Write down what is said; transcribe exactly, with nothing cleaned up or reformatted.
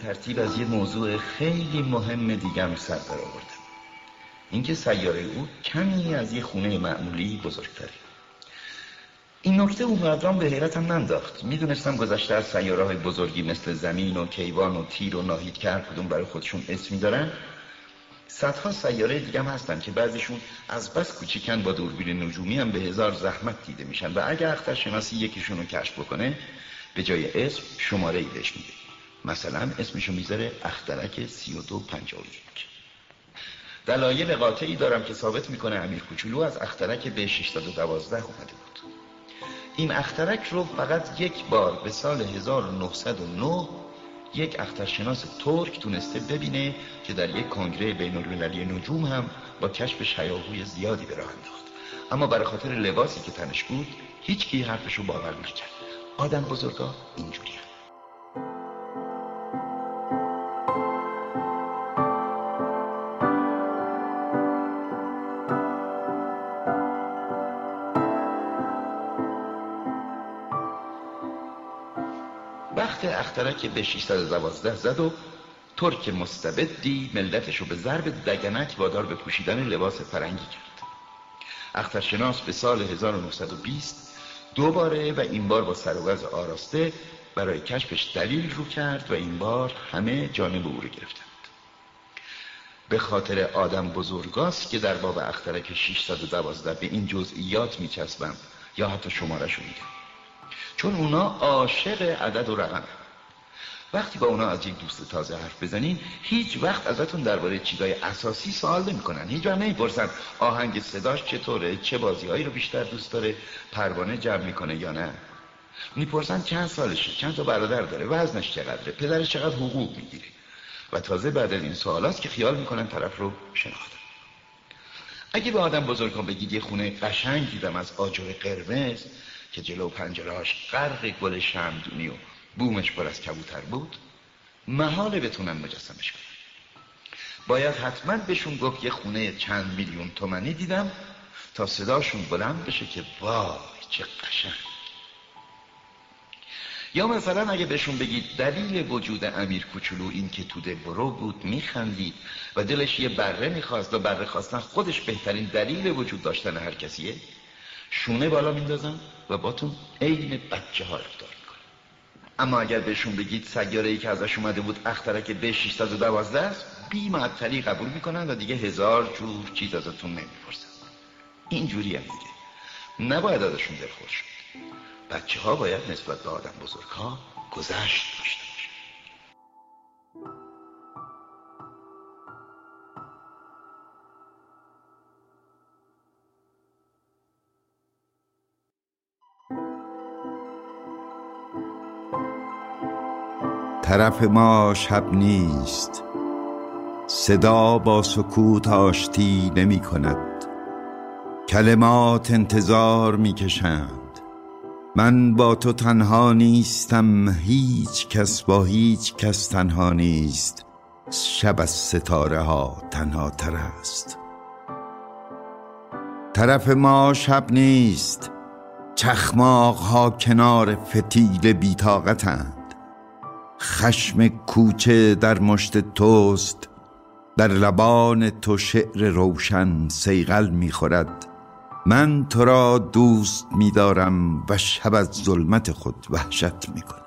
این ترتیب از یه موضوع خیلی مهم دیگم سر در آوردم. اینکه سیاره او کمی از یه خونه معمولی بزرگتره. این نکته او قدرام به حیرتم ننداخت. میدونستم گذشته از سیاره‌های بزرگی مثل زمین و کیوان و تیر و ناهیدکر کدوم برای خودشون اسمی دارن، صدها سیاره دیگه هم هستن که بعضیشون از بس کوچیکن با دوربین نجومی هم به هزار زحمت دیده میشن و اگه اخترشناسی یکیشون رو کشف بکنه به جای اسم شماره ایدش میده. مثلا اسمشو میذاره اخترک سی و دو پنجاه و یک. دلایل قاطعی دارم که ثابت میکنه امیر کوچولو از اخترک بی شش یک دو اومده بود. این اخترک رو فقط یک بار به سال هزار و نهصد و نه یک اخترشناس ترک تونسته ببینه که در یک کنگره بین‌المللی نجوم هم با کشف شیاهوی زیادی به راه انداخت، اما برای خاطر لباسی که تنش بود هیچ کی حرفشو باور نکرد. آدم بزرگا اینجوریه. وقت اخترک به ششصد و دوازده زد و ترک مستبدی ملتشو به ضرب دگنک وادار به پوشیدن لباس فرنگی کرد. اخترشناس به سال هزار و نهصد و بیست دوباره و این بار با سر و وضع آراسته برای کشفش دلیل رو کرد و این بار همه جانب او رو گرفتند. به خاطر آدم بزرگاست که در باب اخترک ششصد و دوازده به این جزئیات میچسبم یا حتی شماره‌شو میگم، چون اونا عاشق عدد و رقمه. وقتی با اونا از یک دوست تازه حرف بزنین هیچ وقت ازتون درباره چیزای اساسی سوال نمی‌کنن. هیچ وقت نمی‌پرسن آهنگ صداش چطوره، چه بازی‌هایی رو بیشتر دوست داره، پروانه جمع می‌کنه یا نه. می‌پرسن چند سالشه، چند تا برادر داره، وزنش چقدره، پدرش چقدر حقوق می‌گیره. و تازه بعد از این سوالاست که خیال می‌کنن طرف رو شناختن. اگه به آدم بزرگا بگید یه خونه قشنگ دیدم از آجر قرمز که جلو پنجرهاش غرق گل شمعدونی و بومش پر از کبوتر بود، محاله بتونن مجسمش کنن. باید حتما بهشون گفت یه خونه چند میلیون تومانی دیدم تا صداشون بلند بشه که وای چه قشنگ. یا مثلا اگه بهشون بگید دلیل وجود امیر کوچولو این که توده برو بود میخندید و دلش یه بره میخواست و بره خواستن خودش بهترین دلیل وجود داشتن هر کسیه، شونه بالا میندازن و باتون عین بچه ها رفتار میکنن. اما اگر بهشون بگید سیاره‌ای که ازش اومده بود اخترک بی ششصد و دوازده است، بی‌معطلی قبول میکنن و دیگه هزار جور چیز ازتون نمیپرسن. اینجوری هم دیگه نباید ازشون دلخور شد. بچه ها باید نسبت به آدم بزرگ ها گذشت داشته باشن. طرف ما شب نیست، صدا با سکوت آشتی نمی کند، کلمات انتظار می کشند. من با تو تنها نیستم، هیچ کس با هیچ کس تنها نیست، شب از ستاره ها تنها تر است. طرف ما شب نیست، چخماق ها کنار فتیل بی طاقتند، خشم کوچه در مشت توست، در لبان تو شعر روشن سیغل میخورد. من تو را دوست میدارم و شب از ظلمت خود وحشت میکنم.